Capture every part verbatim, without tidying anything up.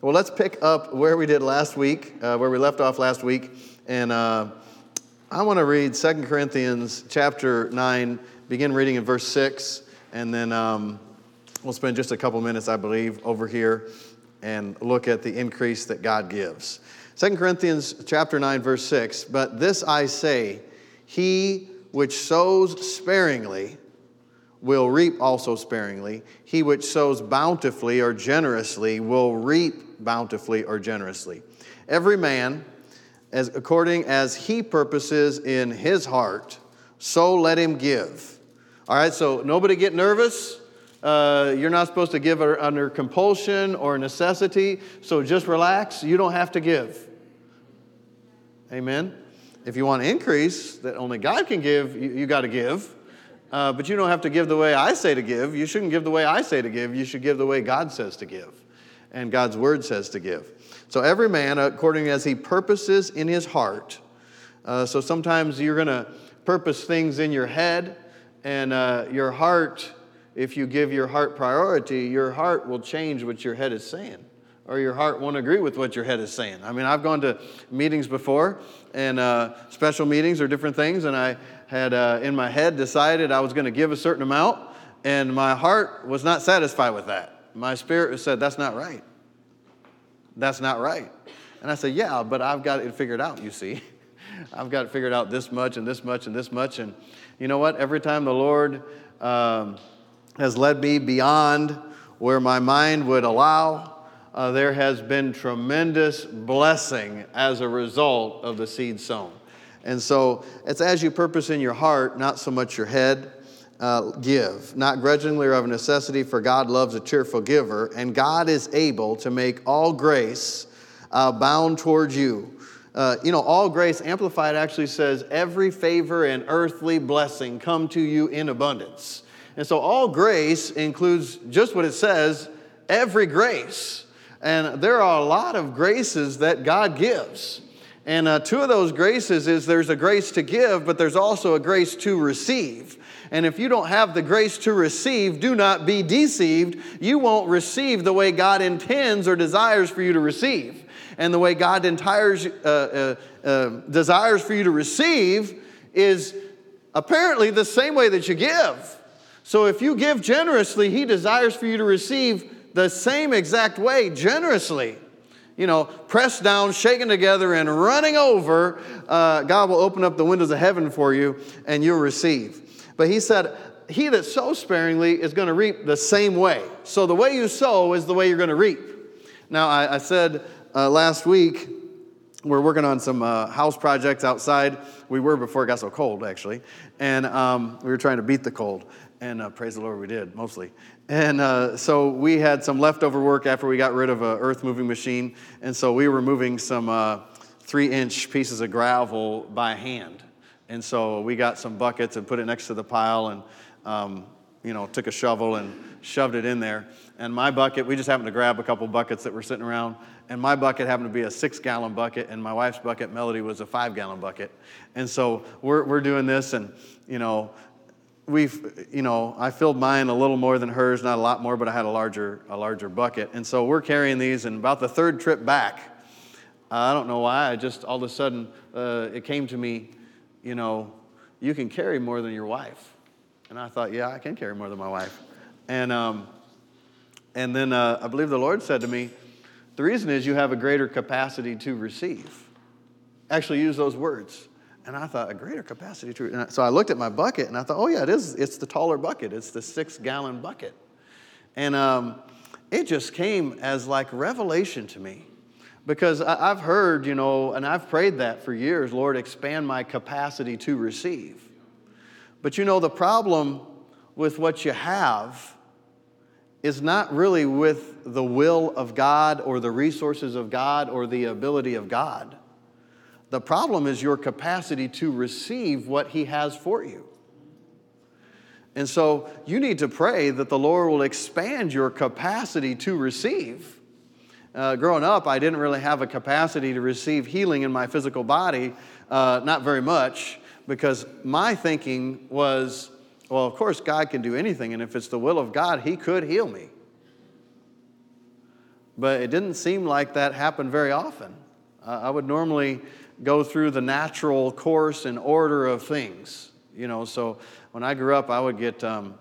Well, let's pick up where we did last week, uh, where we left off last week. And uh, I want to read Second Corinthians chapter nine, begin reading in verse six. And then um, we'll spend just a couple minutes, I believe, over here and look at the increase that God gives. Second Corinthians chapter nine, verse six. But this I say, he which sows sparingly will reap also sparingly. He which sows bountifully or generously will reap bountifully or generously. Every man, as according as he purposes in his heart, so let him give. All right, so nobody get nervous. Uh, you're not supposed to give under compulsion or necessity, so just relax. You don't have to give. Amen? If you want increase that only God can give, you, you got to give. Uh, but you don't have to give the way I say to give. You shouldn't give the way I say to give. You should give the way God says to give and God's word says to give. So every man, according as he purposes in his heart. Uh, so sometimes you're going to purpose things in your head, and uh, your heart, if you give your heart priority, your heart will change what your head is saying, or your heart won't agree with what your head is saying. I mean, I've gone to meetings before, and uh, special meetings or different things, and I had uh, in my head decided I was going to give a certain amount, and my heart was not satisfied with that. My spirit said, that's not right. That's not right. And I said, yeah, but I've got it figured out, you see. I've got it figured out this much and this much and this much. And you know what? Every time the Lord um, has led me beyond where my mind would allow, uh, there has been tremendous blessing as a result of the seed sown. And so it's as you purpose in your heart, not so much your head, uh, give. Not grudgingly or of necessity, for God loves a cheerful giver. And God is able to make all grace uh, bound towards you. Uh, you know, all grace amplified actually says every favor and earthly blessing come to you in abundance. And so all grace includes just what it says, every grace. And there are a lot of graces that God gives. And uh, two of those graces is there's a grace to give, but there's also a grace to receive. And if you don't have the grace to receive, do not be deceived. You won't receive the way God intends or desires for you to receive. And the way God entires, uh, uh, uh, desires for you to receive is apparently the same way that you give. So if you give generously, he desires for you to receive the same exact way, generously. You know, pressed down, shaken together, and running over, uh, God will open up the windows of heaven for you, and you'll receive. But he said, he that sows sparingly is going to reap the same way. So the way you sow is the way you're going to reap. Now, I, I said uh, last week, we're working on some uh, house projects outside. We were before it got so cold, actually. And um, we were trying to beat the cold. And uh, praise the Lord, we did, mostly. And uh, so we had some leftover work after we got rid of an earth-moving machine. And so we were moving some uh, three-inch pieces of gravel by hand. And so we got some buckets and put it next to the pile and, um, you know, took a shovel and shoved it in there. And my bucket, we just happened to grab a couple buckets that were sitting around. And my bucket happened to be a six-gallon bucket, and my wife's bucket, Melody, was a five-gallon bucket. And so we're we're doing this, and, you know, We've, you know, I filled mine a little more than hers, not a lot more, but I had a larger, a larger bucket. And so we're carrying these, and about the third trip back, uh, I don't know why, I just all of a sudden uh, it came to me, you know, you can carry more than your wife. And I thought, yeah, I can carry more than my wife. And um, and then uh, I believe the Lord said to me, the reason is you have a greater capacity to receive. Actually, use those words. And I thought, a greater capacity to... And so I looked at my bucket, and I thought, oh, yeah, it is. It's the taller bucket. It's the six-gallon bucket. And um, it just came as, like, revelation to me. Because I, I've heard, you know, and I've prayed that for years, Lord, expand my capacity to receive. But, you know, the problem with what you have is not really with the will of God or the resources of God or the ability of God. The problem is your capacity to receive what he has for you. And so you need to pray that the Lord will expand your capacity to receive. Uh, growing up, I didn't really have a capacity to receive healing in my physical body, uh, not very much, because my thinking was, well, of course, God can do anything, and if it's the will of God, he could heal me. but it didn't seem like that happened very often. Uh, I would normally go through the natural course and order of things, you know. So when I grew up, I would get, um,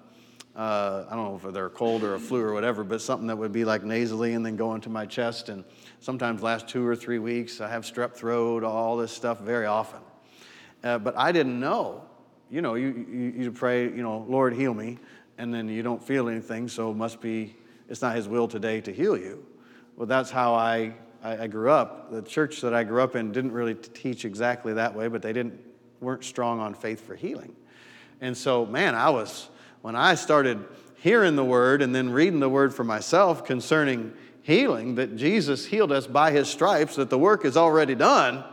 uh, I don't know if they're cold or a flu or whatever, but something that would be like nasally and then go into my chest. And sometimes last two or three weeks, I have strep throat, all this stuff very often. Uh, but I didn't know. You know, you, you you pray, you know, Lord, heal me, and then you don't feel anything, so it must be, it's not his will today to heal you. Well, that's how I, I, I grew up. The church that I grew up in didn't really teach exactly that way, but they didn't weren't strong on faith for healing. And so, man, I was, when I started hearing the word and then reading the word for myself concerning healing, that Jesus healed us by his stripes, that the work is already done,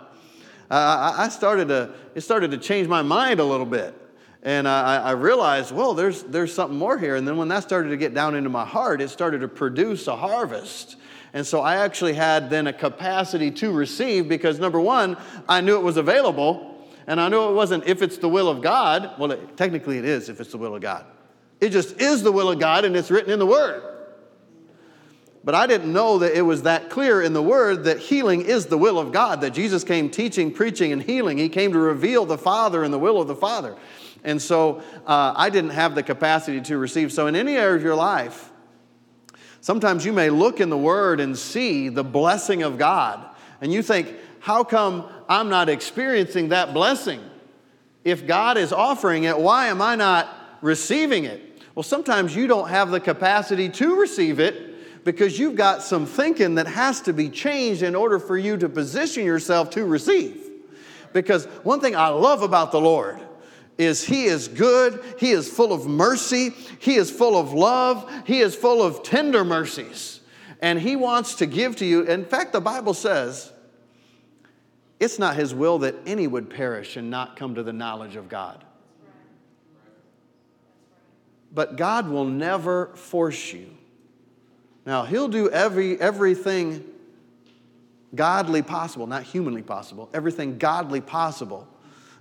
Uh, I started to it started to change my mind a little bit, and I, I realized, well, there's there's something more here. And then when that started to get down into my heart, it started to produce a harvest. And so I actually had then a capacity to receive, because number one, I knew it was available, and I knew it wasn't if it's the will of God. Well, it, technically it is if it's the will of God. It just is the will of God, and it's written in the Word. But I didn't know that it was that clear in the Word that healing is the will of God, that Jesus came teaching, preaching, and healing. He came to reveal the Father and the will of the Father. And so uh, I didn't have the capacity to receive. So in any area of your life, sometimes you may look in the Word and see the blessing of God. And you think, how come I'm not experiencing that blessing? If God is offering it, why am I not receiving it? Well, sometimes you don't have the capacity to receive it, because you've got some thinking that has to be changed in order for you to position yourself to receive. Because one thing I love about the Lord is He is good, He is full of mercy, He is full of love, He is full of tender mercies. And He wants to give to you. In fact, the Bible says, it's not His will that any would perish and not come to the knowledge of God. But God will never force you. Now, He'll do every everything godly possible, not humanly possible, everything godly possible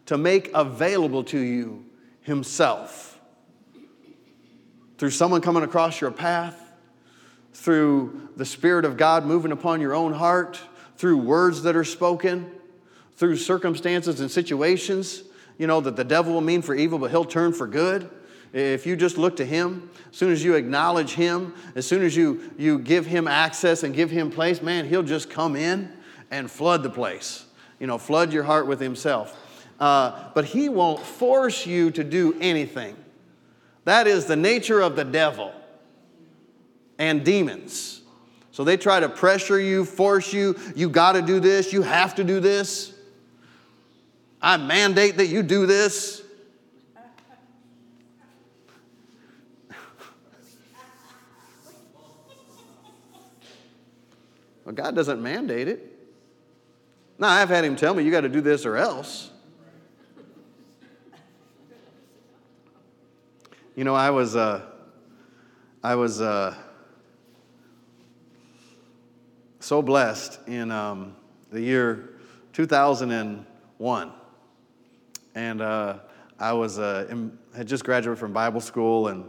to make available to you Himself. Through someone coming across your path, through the Spirit of God moving upon your own heart, through words that are spoken, through circumstances and situations, you know, that the devil will mean for evil, but he'll turn for good. If you just look to Him, as soon as you acknowledge Him, as soon as you, you give Him access and give Him place, man, He'll just come in and flood the place. You know, flood your heart with Himself. Uh, but He won't force you to do anything. That is the nature of the devil and demons. So they try to pressure you, force you. You got to do this. You have to do this. I mandate that you do this. Well, God doesn't mandate it. Now, I've had Him tell me, you got to do this or else. You know, I was, uh, I was uh, so blessed in um, the year two thousand one. And uh, I was, uh, in, had just graduated from Bible school. And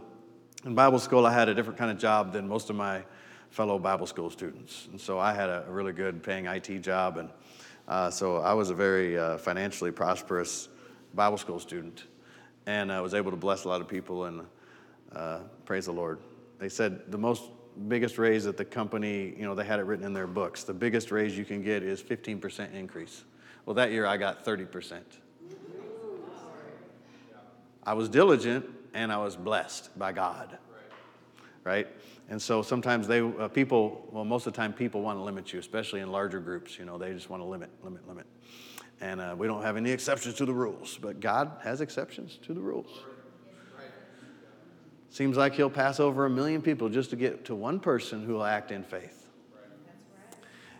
in Bible school, I had a different kind of job than most of my fellow Bible school students. And so I had a really good paying I T job. And uh, so I was a very uh, financially prosperous Bible school student. And I was able to bless a lot of people, and uh, praise the Lord. They said the most biggest raise that the company, you know, they had it written in their books. The biggest raise you can get is fifteen percent increase. Well, that year I got thirty percent. I was diligent and I was blessed by God. Right? And so sometimes they, uh, people, well, most of the time people want to limit you, especially in larger groups. You know, they just want to limit, limit, limit. And uh, we don't have any exceptions to the rules, but God has exceptions to the rules. Seems like He'll pass over a million people just to get to one person who will act in faith.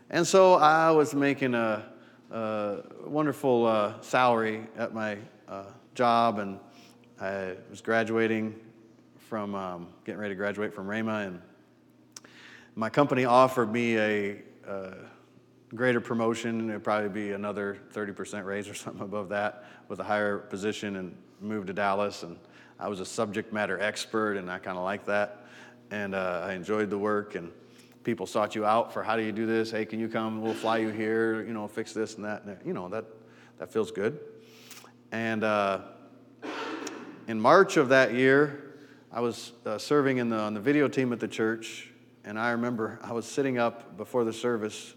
And so I was making a, a wonderful uh, salary at my uh, job, and I was graduating from um, getting ready to graduate from Rhema, and my company offered me a, a greater promotion. It'd probably be another thirty percent raise or something above that, with a higher position, and moved to Dallas. And I was a subject matter expert, and I kind of liked that, and uh, I enjoyed the work, and people sought you out for how do you do this? Hey, can you come? We'll fly you here. You know, fix this and that. And that. You know, that that feels good. And uh, in March of that year, I was uh, serving in the, on the video team at the church. And I remember I was sitting up before the service,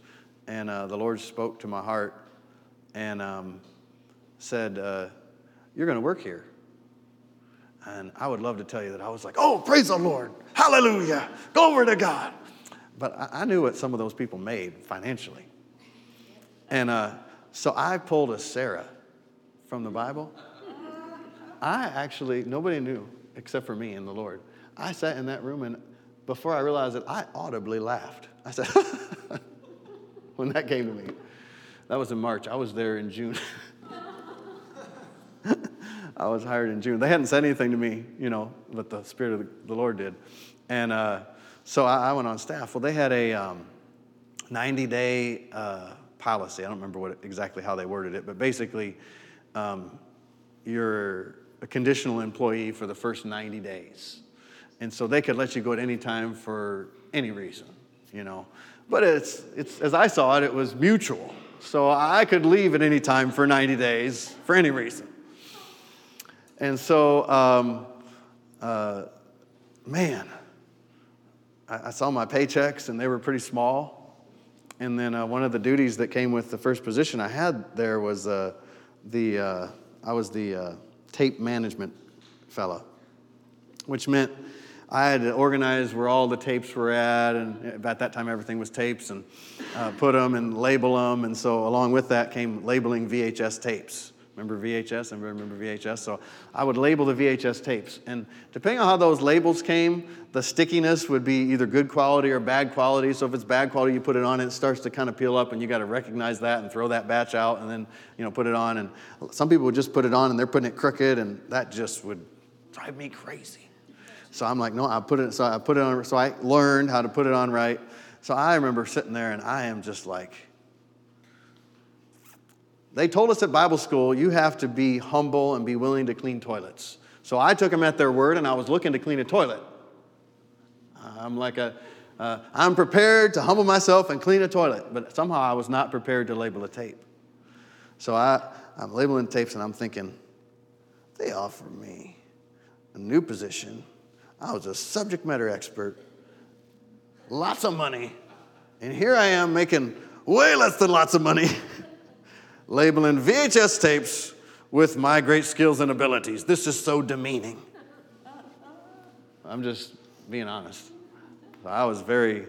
and uh, the Lord spoke to my heart and um, said, uh, you're going to work here. And I would love to tell you that I was like, oh, praise the Lord. Hallelujah. Glory to God. But I, I knew what some of those people made financially. And uh, so I pulled a Sarah from the Bible. I actually, nobody knew except for me and the Lord. I sat in that room, and before I realized it, I audibly laughed. I said, when that came to me. That was in March. I was there in June. I was hired in June. They hadn't said anything to me, you know, but the Spirit of the, the Lord did. And uh, so I, I went on staff. Well, they had a um, ninety-day uh, policy. I don't remember what exactly how they worded it, but basically um, you're a conditional employee for the first ninety days. And so they could let you go at any time for any reason, you know. But it's it's as I saw it, it was mutual. So I could leave at any time for ninety days for any reason. And so, um, uh, man, I, I saw my paychecks, and they were pretty small. And then uh, one of the duties that came with the first position I had there was uh, the uh, I was the uh, tape management fella, which meant I had to organize where all the tapes were at, and at that time everything was tapes, and uh, put them and label them. And so along with that came labeling V H S tapes. Remember V H S? I remember V H S. So I would label the V H S tapes. And depending on how those labels came, the stickiness would be either good quality or bad quality. So if it's bad quality, you put it on, and it starts to kind of peel up, and you got to recognize that and throw that batch out, and then, you know, put it on. And some people would just put it on, and they're putting it crooked, and that just would drive me crazy. So I'm like, no, I put it. So I put it on. So I learned how to put it on right. So I remember sitting there, and I am just like, they told us at Bible school, you have to be humble and be willing to clean toilets. So I took them at their word, and I was looking to clean a toilet. I'm like a, uh, I'm prepared to humble myself and clean a toilet, but somehow I was not prepared to label a tape. So I, I'm labeling tapes, and I'm thinking, they offered me a new position. I was a subject matter expert, lots of money, and here I am making way less than lots of money. Labeling V H S tapes with my great skills and abilities. This is so demeaning. I'm just being honest. I was very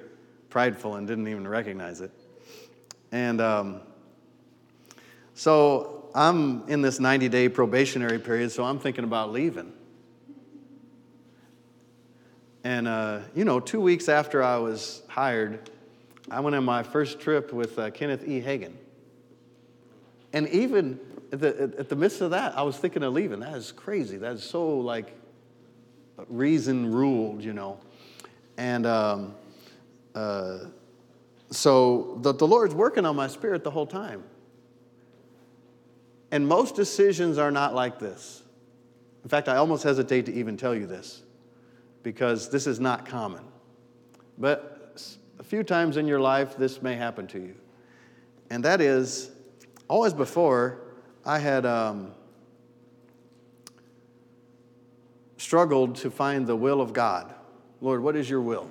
prideful and didn't even recognize it. And um, so I'm in this ninety-day probationary period, so I'm thinking about leaving. And, uh, you know, two weeks after I was hired, I went on my first trip with uh, Kenneth E. Hagin. And even at the, at the midst of that, I was thinking of leaving. That is crazy. That is so, like, reason ruled, you know. And um, uh, so the, the Lord's working on my spirit the whole time. And most decisions are not like this. In fact, I almost hesitate to even tell you this because this is not common. But a few times in your life, this may happen to you. And that is, always before, I had um, struggled to find the will of God. Lord, what is your will?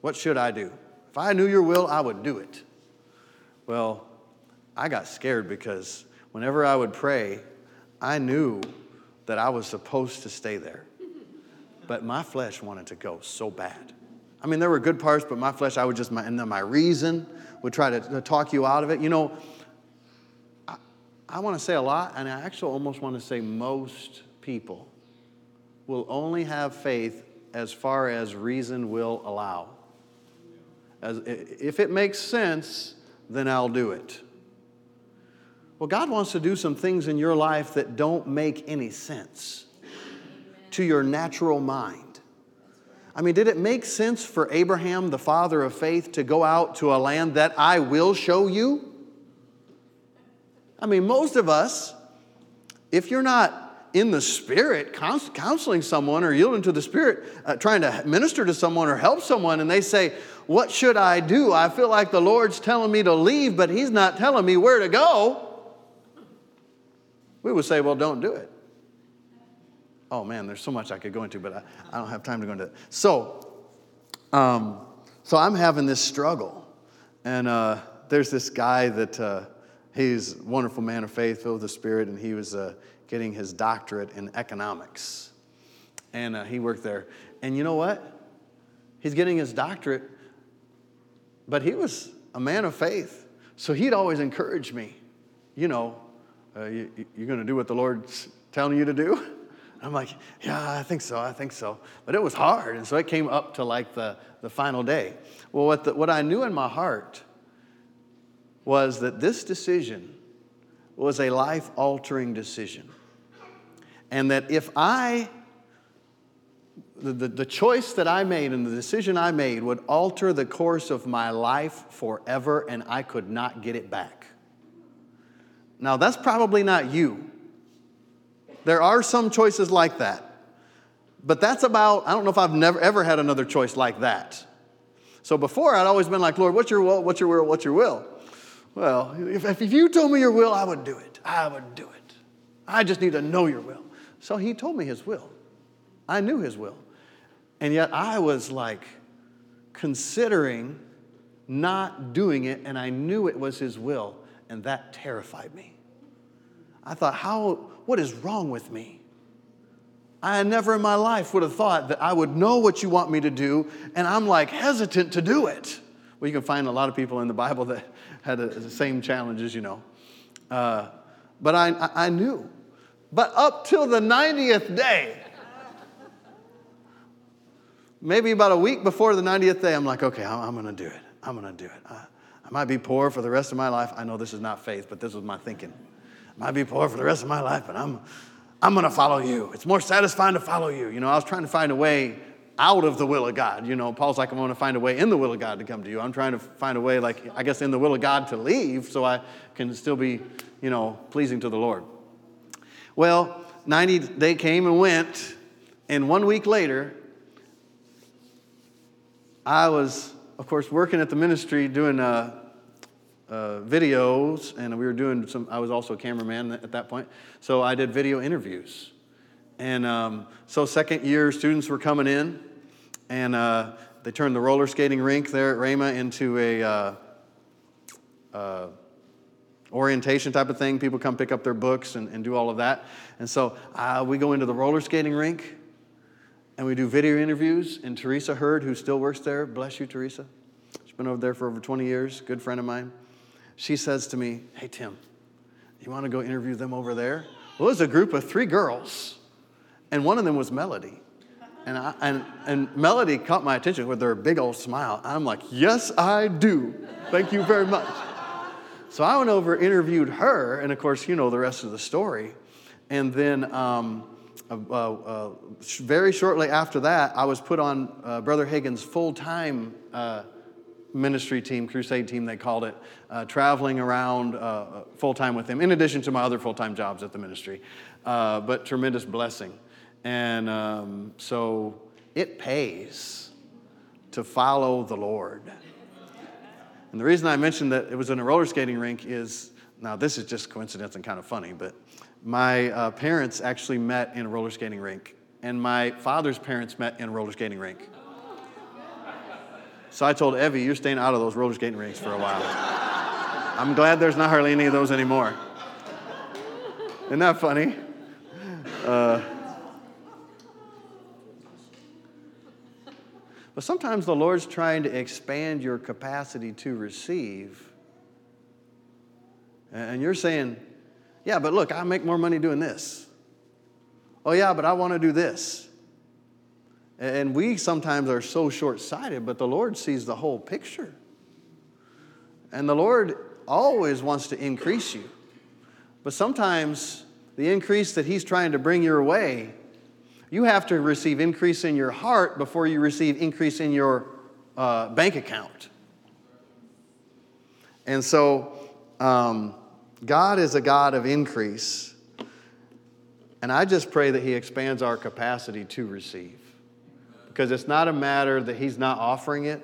What should I do? If I knew your will, I would do it. Well, I got scared because whenever I would pray, I knew that I was supposed to stay there. But my flesh wanted to go so bad. I mean, there were good parts, but my flesh, I would just, my, and then my reason would try to, to talk you out of it. You know, I want to say a lot, and I actually almost want to say most people will only have faith as far as reason will allow. As, if it makes sense, then I'll do it. Well, God wants to do some things in your life that don't make any sense to your natural mind. I mean, did it make sense for Abraham, the father of faith, to go out to a land that I will show you? I mean, most of us, if you're not in the Spirit counseling someone or yielding to the Spirit, uh, trying to minister to someone or help someone, and they say, what should I do? I feel like the Lord's telling me to leave, but he's not telling me where to go. We would say, well, don't do it. Oh, man, there's so much I could go into, but I, I don't have time to go into that. So, um, so I'm having this struggle, and uh, there's this guy that uh, he's a wonderful man of faith, filled with the Spirit, and he was uh, getting his doctorate in economics, and uh, he worked there. And you know what? He's getting his doctorate, but he was a man of faith, so he'd always encourage me, you know, uh, you, you're going to do what the Lord's telling you to do? I'm like, yeah, I think so, I think so. But it was hard, and so it came up to like the, the final day. Well, what the, what I knew in my heart was that this decision was a life-altering decision, and that if I, the, the, the choice that I made and the decision I made would alter the course of my life forever, and I could not get it back. Now, that's probably not you. There are some choices like that. But that's about, I don't know if I've never ever had another choice like that. So before, I'd always been like, Lord, what's your will, what's your will, what's your will? Well, if, if you told me your will, I would do it. I would do it. I just need to know your will. So he told me his will. I knew his will. And yet I was like considering not doing it, and I knew it was his will, and that terrified me. I thought, how... what is wrong with me? I never in my life would have thought that I would know what you want me to do, and I'm like hesitant to do it. Well, you can find a lot of people in the Bible that had a, the same challenges, you know. Uh, but I, I, I knew. But up till the ninetieth day, maybe about a week before the ninetieth day, I'm like, okay, I'm, I'm going to do it. I'm going to do it. I, I might be poor for the rest of my life. I know this is not faith, but this was my thinking. Might be poor for the rest of my life, but I'm I'm going to follow you. It's more satisfying to follow you. You know, I was trying to find a way out of the will of God. You know, Paul's like, I'm going to find a way in the will of God to come to you. I'm trying to find a way, like, I guess, in the will of God to leave so I can still be, you know, pleasing to the Lord. Well, ninety, they came and went, and one week later, I was, of course, working at the ministry doing a, Uh, videos, and we were doing some, I was also a cameraman at that point, so I did video interviews. And um, so second year students were coming in, and uh, they turned the roller skating rink there at Rhema into a uh, uh, orientation type of thing. People come pick up their books and, and do all of that. And so uh, we go into the roller skating rink, and we do video interviews, and Teresa Hurd, who still works there, bless you, Teresa. She's been over there for over twenty years, good friend of mine. She says to me, hey, Tim, you want to go interview them over there? Well, it was a group of three girls, and one of them was Melody. And I, and, and Melody caught my attention with her big old smile. I'm like, yes, I do. Thank you very much. So I went over, interviewed her, and, of course, you know the rest of the story. And then um, uh, uh, very shortly after that, I was put on uh, Brother Hagin's full-time uh ministry team, crusade team, they called it, uh, traveling around uh, full-time with him, in addition to my other full-time jobs at the ministry. Uh, but tremendous blessing. And um, so it pays to follow the Lord. And the reason I mentioned that it was in a roller skating rink is, now this is just coincidence and kind of funny, but my uh, parents actually met in a roller skating rink, and my father's parents met in a roller skating rink. So I told Evie, you're staying out of those roller skating rinks for a while. I'm glad there's not hardly any of those anymore. Isn't that funny? Uh, but sometimes the Lord's trying to expand your capacity to receive. And you're saying, yeah, but look, I make more money doing this. Oh, yeah, but I want to do this. And we sometimes are so short-sighted, but the Lord sees the whole picture. And the Lord always wants to increase you. But sometimes the increase that he's trying to bring your way, you have to receive increase in your heart before you receive increase in your uh, bank account. And so um, God is a God of increase. And I just pray that he expands our capacity to receive. Because it's not a matter that he's not offering it.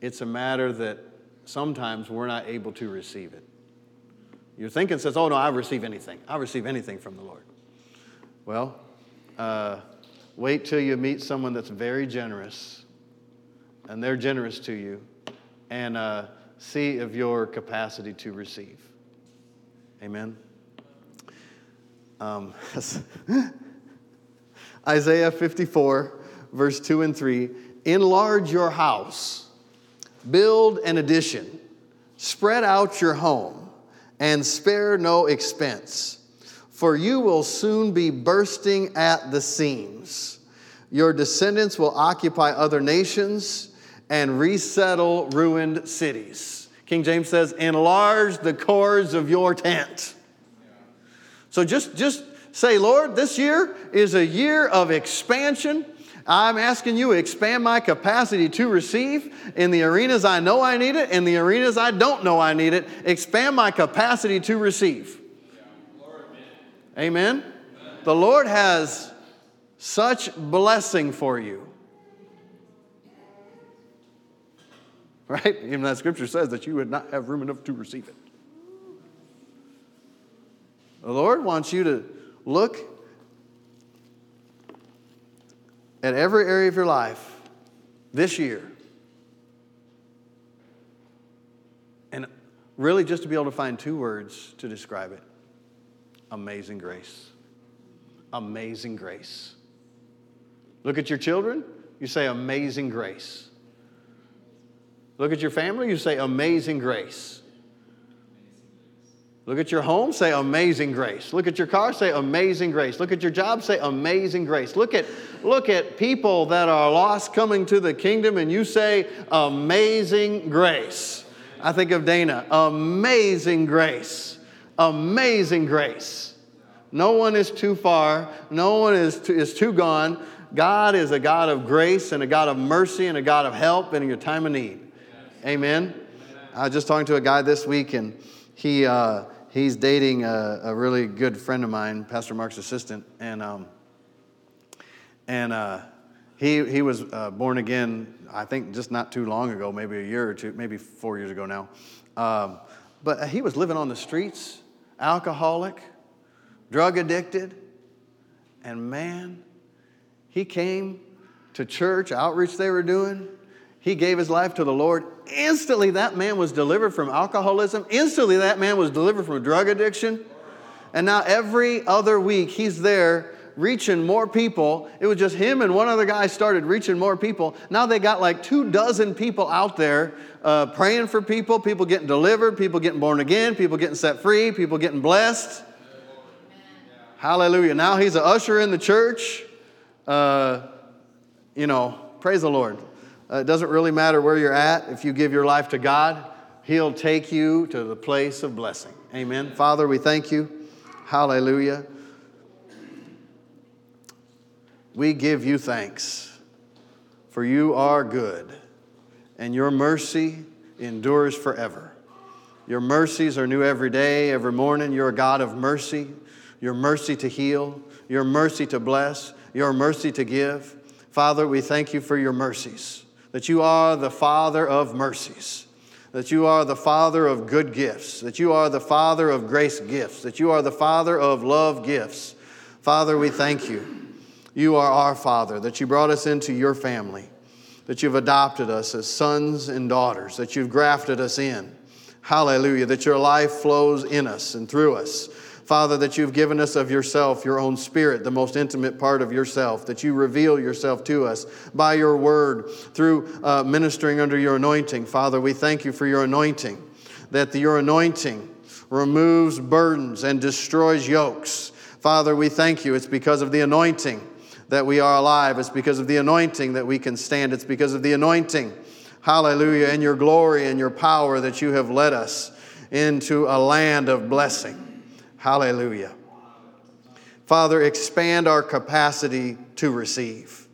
It's a matter that sometimes we're not able to receive it. Your thinking says, oh, no, I receive anything. I receive anything from the Lord. Well, uh, wait till you meet someone that's very generous, and they're generous to you, and uh, see of your capacity to receive. Amen. Um, Isaiah fifty-four, verse two and three, enlarge your house, build an addition, spread out your home, and spare no expense, for you will soon be bursting at the seams. Your descendants will occupy other nations and resettle ruined cities. King James says, enlarge the cords of your tent. So just, just say, Lord, this year is a year of expansion. I'm asking you to expand my capacity to receive in the arenas I know I need it, in the arenas I don't know I need it. Expand my capacity to receive. Yeah. Lord, amen. Amen. Amen. The Lord has such blessing for you. Right? Even that scripture says that you would not have room enough to receive it. The Lord wants you to look at every area of your life this year and really just to be able to find two words to describe it. Amazing grace. Amazing grace. Look at your children, you say amazing grace. Look at your family, you say amazing grace. Look at your home, say amazing grace. Look at your car, say amazing grace. Look at your job, say amazing grace. Look at look at people that are lost coming to the kingdom and you say amazing grace. I think of Dana, amazing grace. Amazing grace. No one is too far, no one is too, is too gone. God is a God of grace and a God of mercy and a God of help in your time of need. Amen. I was just talking to a guy this week and He uh, he's dating a, a really good friend of mine, Pastor Mark's assistant, and um, and uh, he he was uh, born again. I think just not too long ago, maybe a year or two, maybe four years ago now. Um, but he was living on the streets, alcoholic, drug addicted, and man, he came to church outreach they were doing. He gave his life to the Lord. Instantly, that man was delivered from alcoholism. Instantly, that man was delivered from drug addiction. And now every other week, he's there reaching more people. It was just him and one other guy started reaching more people. Now they got like two dozen people out there uh, praying for people, people getting delivered, people getting born again, people getting set free, people getting blessed. Hallelujah. Now he's an usher in the church. Uh, you know, praise the Lord. Uh, it doesn't really matter where you're at. If you give your life to God, he'll take you to the place of blessing. Amen. Father, we thank you. Hallelujah. We give you thanks, for you are good, and your mercy endures forever. Your mercies are new every day, every morning. You're a God of mercy, your mercy to heal, your mercy to bless, your mercy to give. Father, we thank you for your mercies, that you are the Father of mercies, that you are the Father of good gifts, that you are the Father of grace gifts, that you are the Father of love gifts. Father, we thank you. You are our Father, that you brought us into your family, that you've adopted us as sons and daughters, that you've grafted us in. Hallelujah, that your life flows in us and through us. Father, that you've given us of yourself, your own spirit, the most intimate part of yourself, that you reveal yourself to us by your word through uh, ministering under your anointing. Father, we thank you for your anointing, that the, your anointing removes burdens and destroys yokes. Father, we thank you. It's because of the anointing that we are alive. It's because of the anointing that we can stand. It's because of the anointing, hallelujah, and your glory and your power that you have led us into a land of blessing. Hallelujah. Father, expand our capacity to receive.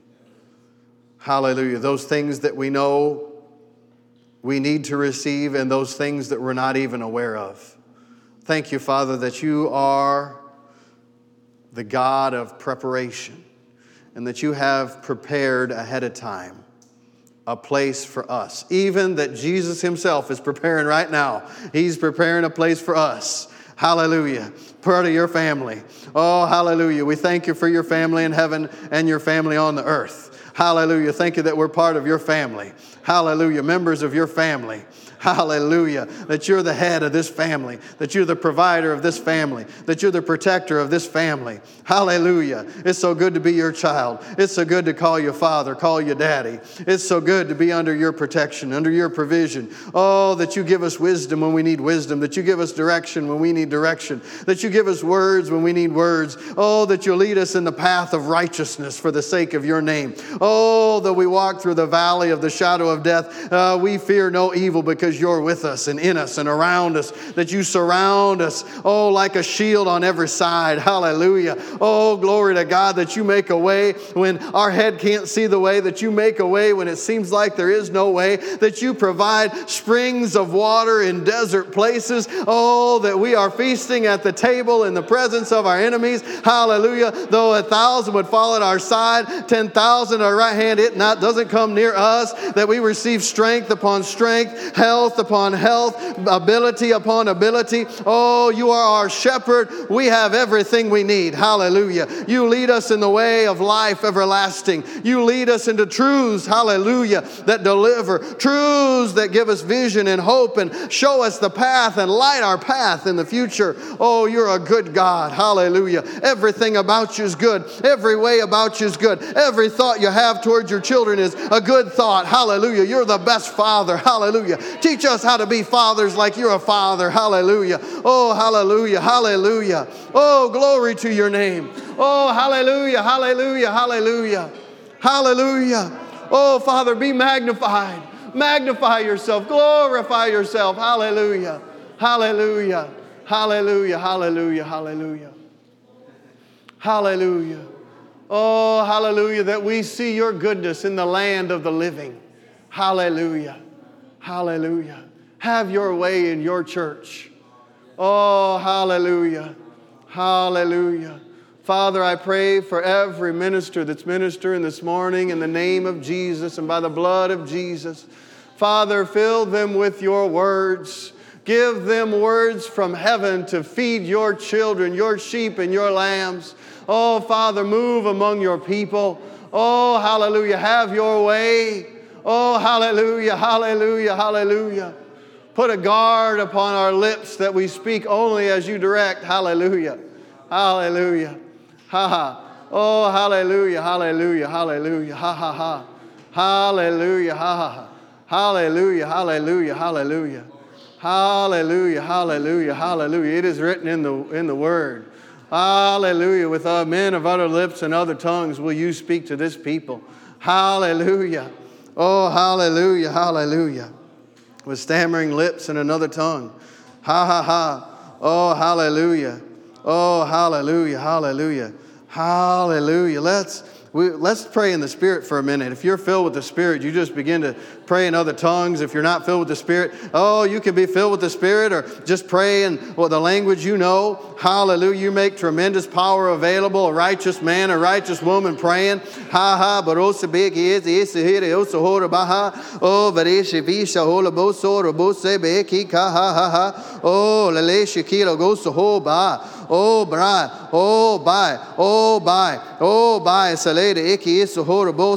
Hallelujah. Those things that we know we need to receive and those things that we're not even aware of. Thank you, Father, that you are the God of preparation, and that you have prepared ahead of time a place for us, even that Jesus himself is preparing right now. He's preparing a place for us. Hallelujah. Part of your family. Oh, hallelujah. We thank you for your family in heaven and your family on the earth. Hallelujah. Thank you that we're part of your family. Hallelujah. Members of your family. Hallelujah. That you're the head of this family. That you're the provider of this family. That you're the protector of this family. Hallelujah. It's so good to be your child. It's so good to call you father, call you daddy. It's so good to be under your protection, under your provision. Oh, that you give us wisdom when we need wisdom. That you give us direction when we need direction. That you give us words when we need words. Oh, that you lead us in the path of righteousness for the sake of your name. Oh, though we walk through the valley of the shadow of death, uh, we fear no evil because you're with us and in us and around us, that you surround us, oh, like a shield on every side. Hallelujah. Oh, glory to God, that you make a way when our head can't see the way, that you make a way when it seems like there is no way, that you provide springs of water in desert places. Oh, that we are feasting at the table in the presence of our enemies. Hallelujah. Though a thousand would fall at our side, ten thousand at our right hand, it not doesn't come near us, that we receive strength upon strength, health upon health, ability upon ability. Oh, you are our shepherd. We have everything we need. Hallelujah. You lead us in the way of life everlasting. You lead us into truths, hallelujah, that deliver. Truths that give us vision and hope and show us the path and light our path in the future. Oh, you're a good God. Hallelujah. Everything about you is good. Every way about you is good. Every thought you have towards your children is a good thought. Hallelujah. You're the best father. Hallelujah. Teach us how to be fathers like you're a father. Hallelujah. Oh, hallelujah. Hallelujah. Oh, glory to your name. Oh, hallelujah. Hallelujah. Hallelujah. Hallelujah. Oh, Father, be magnified. Magnify yourself. Glorify yourself. Hallelujah. Hallelujah. Hallelujah. Hallelujah. Hallelujah. Hallelujah. Oh, hallelujah, that we see your goodness in the land of the living. Hallelujah. Hallelujah. Have your way in your church. Oh, hallelujah. Hallelujah. Father, I pray for every minister that's ministering this morning in the name of Jesus and by the blood of Jesus. Father, fill them with your words. Give them words from heaven to feed your children, your sheep and your lambs. Oh, Father, move among your people. Oh, hallelujah. Have your way. Oh, hallelujah, hallelujah, hallelujah. Put a guard upon our lips that we speak only as you direct. Hallelujah, hallelujah, ha ha. Oh, hallelujah, hallelujah, hallelujah, ha ha ha. Hallelujah, ha ha ha. Hallelujah, hallelujah, hallelujah. Hallelujah, hallelujah, hallelujah. It is written in the in the Word. Hallelujah, with men of other lips and other tongues will you speak to this people. Hallelujah. Oh, hallelujah, hallelujah. With stammering lips and another tongue. Ha, ha, ha. Oh, hallelujah. Oh, hallelujah, hallelujah. Hallelujah. Let's we, let's pray in the Spirit for a minute. If you're filled with the Spirit, you just begin to pray in other tongues. If you're not filled with the Spirit, oh, you can be filled with the Spirit or just pray in well, the language you know. Hallelujah. You make tremendous power available. A righteous man, a righteous woman praying. Ha ha. Oh, bra. Oh, bye. Oh, bye. Oh, bye. Salade iki is horrible.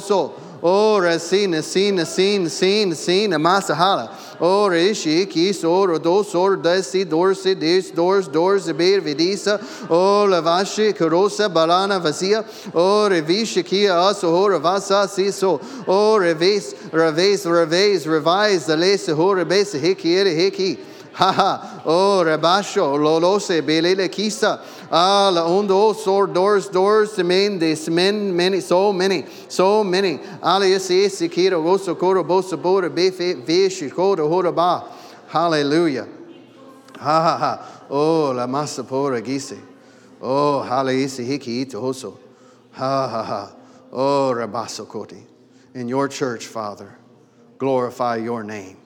Oh, Racine, Sina, Sin, Sin, Sina, Masahala. Oh, Rishi, Kis, Oro, Dos, Or, Desi, Dorsi, Dis, Dors, Dors, Bir, Vidisa. Oh, Lavashi, Kurosa, Balana, Vasia. Oh, Revishikia, Asohor, Vasa, Siso. Oh, Revis, Revis, Revis, Revise, the Lace, Horibase, Hiki, Hiki. Haha. Oh, Rebasho, Lolose, Belele, Kisa. Ah, la ondo, sor, doors, doors, semen, de semen, many, so many, so many. Alias, esikiro, goso, koro, boso, bora, befe, veshi, kodo, horaba. Hallelujah. Ha ha ha. Oh, la masa pora gise. Oh, halias, hiki, ito, hoso. Ha ha ha. Oh, rabaso koti. In your church, Father, glorify your name.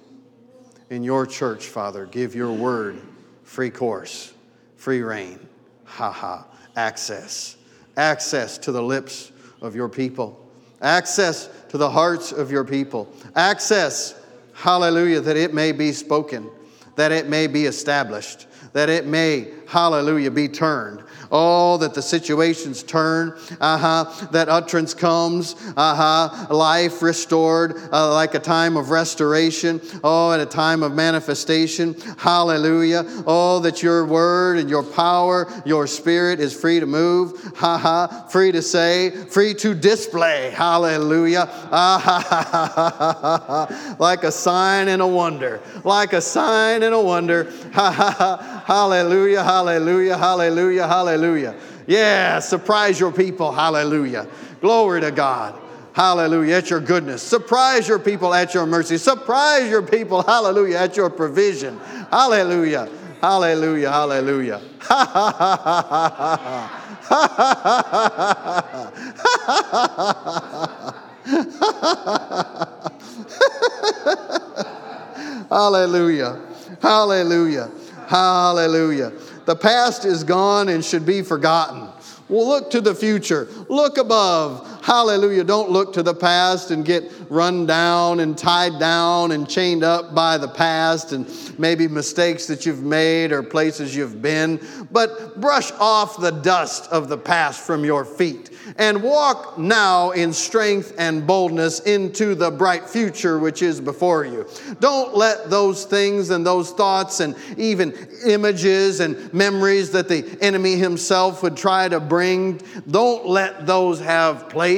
In your church, Father, give your word free course, free reign. Ha ha, access. access to the lips of your people, access to the hearts of your people, access, hallelujah, that it may be spoken, that it may be established, that it may, hallelujah, be turned. Oh, that the situations turn, uh-huh, that utterance comes, uh-huh, life restored, uh, like a time of restoration, oh, at a time of manifestation, hallelujah. Oh, that your word and your power, your spirit is free to move, uh-huh, free to say, free to display, hallelujah, uh-huh, like a sign and a wonder, like a sign and a wonder, uh-huh, hallelujah, hallelujah, hallelujah, hallelujah. Yeah, surprise your people, hallelujah. Glory to God, hallelujah, at your goodness. Surprise your people at your mercy. Surprise your people, hallelujah, at your provision. Hallelujah, hallelujah, hallelujah. Ha, ha, ha, ha, ha, ha. Ha, ha, ha, ha, ha, ha. Hallelujah, hallelujah. Hallelujah. The past is gone and should be forgotten. Well, look to the future. Look above. Hallelujah. Don't look to the past and get run down and tied down and chained up by the past and maybe mistakes that you've made or places you've been. But brush off the dust of the past from your feet and walk now in strength and boldness into the bright future which is before you. Don't let those things and those thoughts and even images and memories that the enemy himself would try to bring, don't let those have place.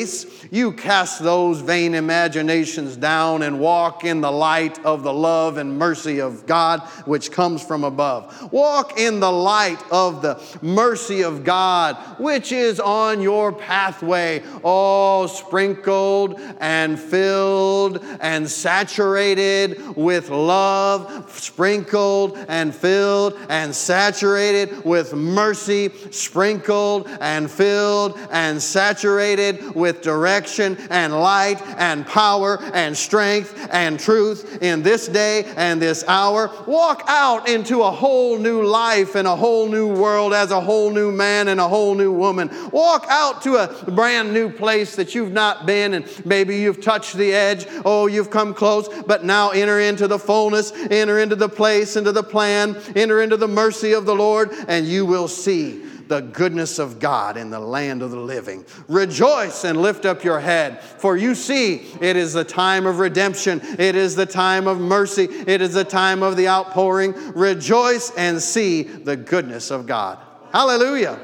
You cast those vain imaginations down and walk in the light of the love and mercy of God which comes from above. Walk in the light of the mercy of God which is on your path. Pathway, all sprinkled and filled and saturated with love, sprinkled and filled and saturated with mercy, sprinkled and filled and saturated with direction and light and power and strength and truth in this day and this hour. Walk out into a whole new life and a whole new world as a whole new man and a whole new woman. Walk out to a brand new place that you've not been, and maybe you've touched the edge. Oh, you've come close, but now enter into the fullness, enter into the place, into the plan, enter into the mercy of the Lord, and you will see the goodness of God in the land of the living. Rejoice and lift up your head, for you see it is the time of redemption. It is the time of mercy. It is the time of the outpouring. Rejoice and see the goodness of God. Hallelujah.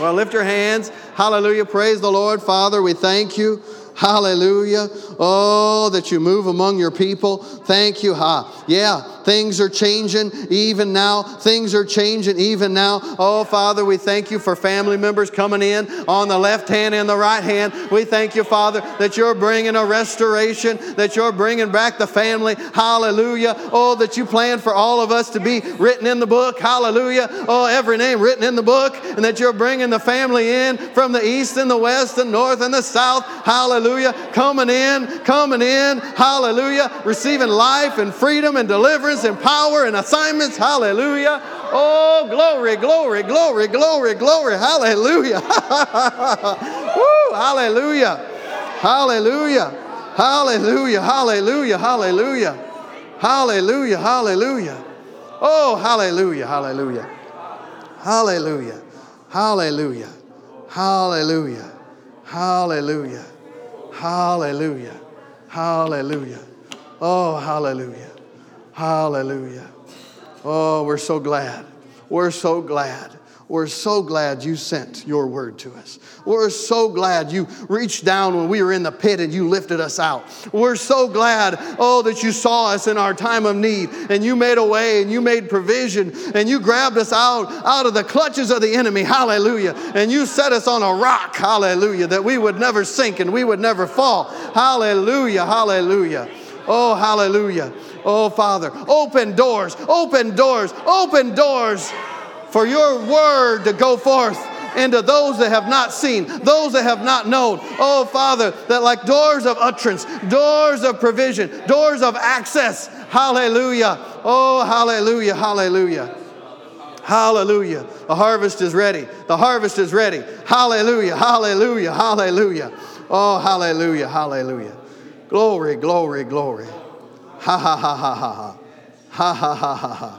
Well, lift your hands. Hallelujah. Praise the Lord. Father, we thank you. Hallelujah. Oh, that you move among your people. Thank you. Ha. Yeah, things are changing even now. Things are changing even now. Oh, Father, we thank you for family members coming in on the left hand and the right hand. We thank you, Father, that you're bringing a restoration, that you're bringing back the family. Hallelujah. Oh, that you plan for all of us to be written in the book. Hallelujah. Oh, every name written in the book, and that you're bringing the family in from the east and the west and north and the south. Hallelujah. Hallelujah. Coming in, coming in. Hallelujah. Receiving life and freedom and deliverance and power and assignments. Hallelujah. Oh, glory, glory, glory, glory, glory. Hallelujah. Woo, hallelujah. Hallelujah. Hallelujah. Hallelujah. Hallelujah. Hallelujah. Hallelujah. Oh, hallelujah. Hallelujah. Hallelujah. Hallelujah. Hallelujah. Hallelujah. Hallelujah. Hallelujah. Oh, hallelujah. Hallelujah. Oh, we're so glad. We're so glad. We're so glad you sent your word to us. We're so glad you reached down when we were in the pit and you lifted us out. We're so glad, oh, that you saw us in our time of need and you made a way and you made provision and you grabbed us out, out of the clutches of the enemy. Hallelujah. And you set us on a rock. Hallelujah. That we would never sink and we would never fall. Hallelujah. Hallelujah. Oh, hallelujah. Oh, Father, open doors, open doors, open doors. For your word to go forth into those that have not seen, those that have not known. Oh, Father, that like doors of utterance, doors of provision, doors of access. Hallelujah. Oh, hallelujah, hallelujah. Hallelujah. The harvest is ready. The harvest is ready. Hallelujah. Hallelujah. Hallelujah. Oh, hallelujah. Hallelujah. Glory, glory, glory. Ha, ha, ha, ha, ha. Ha, ha, ha, ha, ha.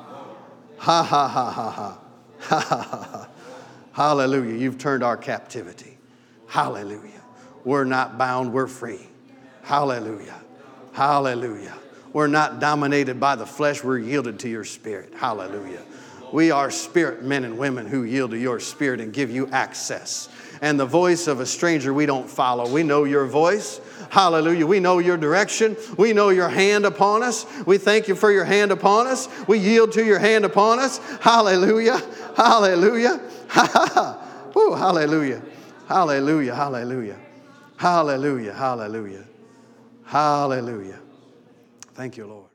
Ha, ha, ha, ha, ha. Ha, ha, ha, ha. Hallelujah. You've turned our captivity. Hallelujah. We're not bound. We're free. Hallelujah. Hallelujah. We're not dominated by the flesh. We're yielded to your spirit. Hallelujah. We are spirit men and women who yield to your spirit and give you access. And the voice of a stranger we don't follow. We know your voice. Hallelujah. We know your direction. We know your hand upon us. We thank you for your hand upon us. We yield to your hand upon us. Hallelujah. Hallelujah. Ha ha ha. Woo, hallelujah. Hallelujah. Hallelujah. Hallelujah. Hallelujah. Hallelujah. Thank you, Lord.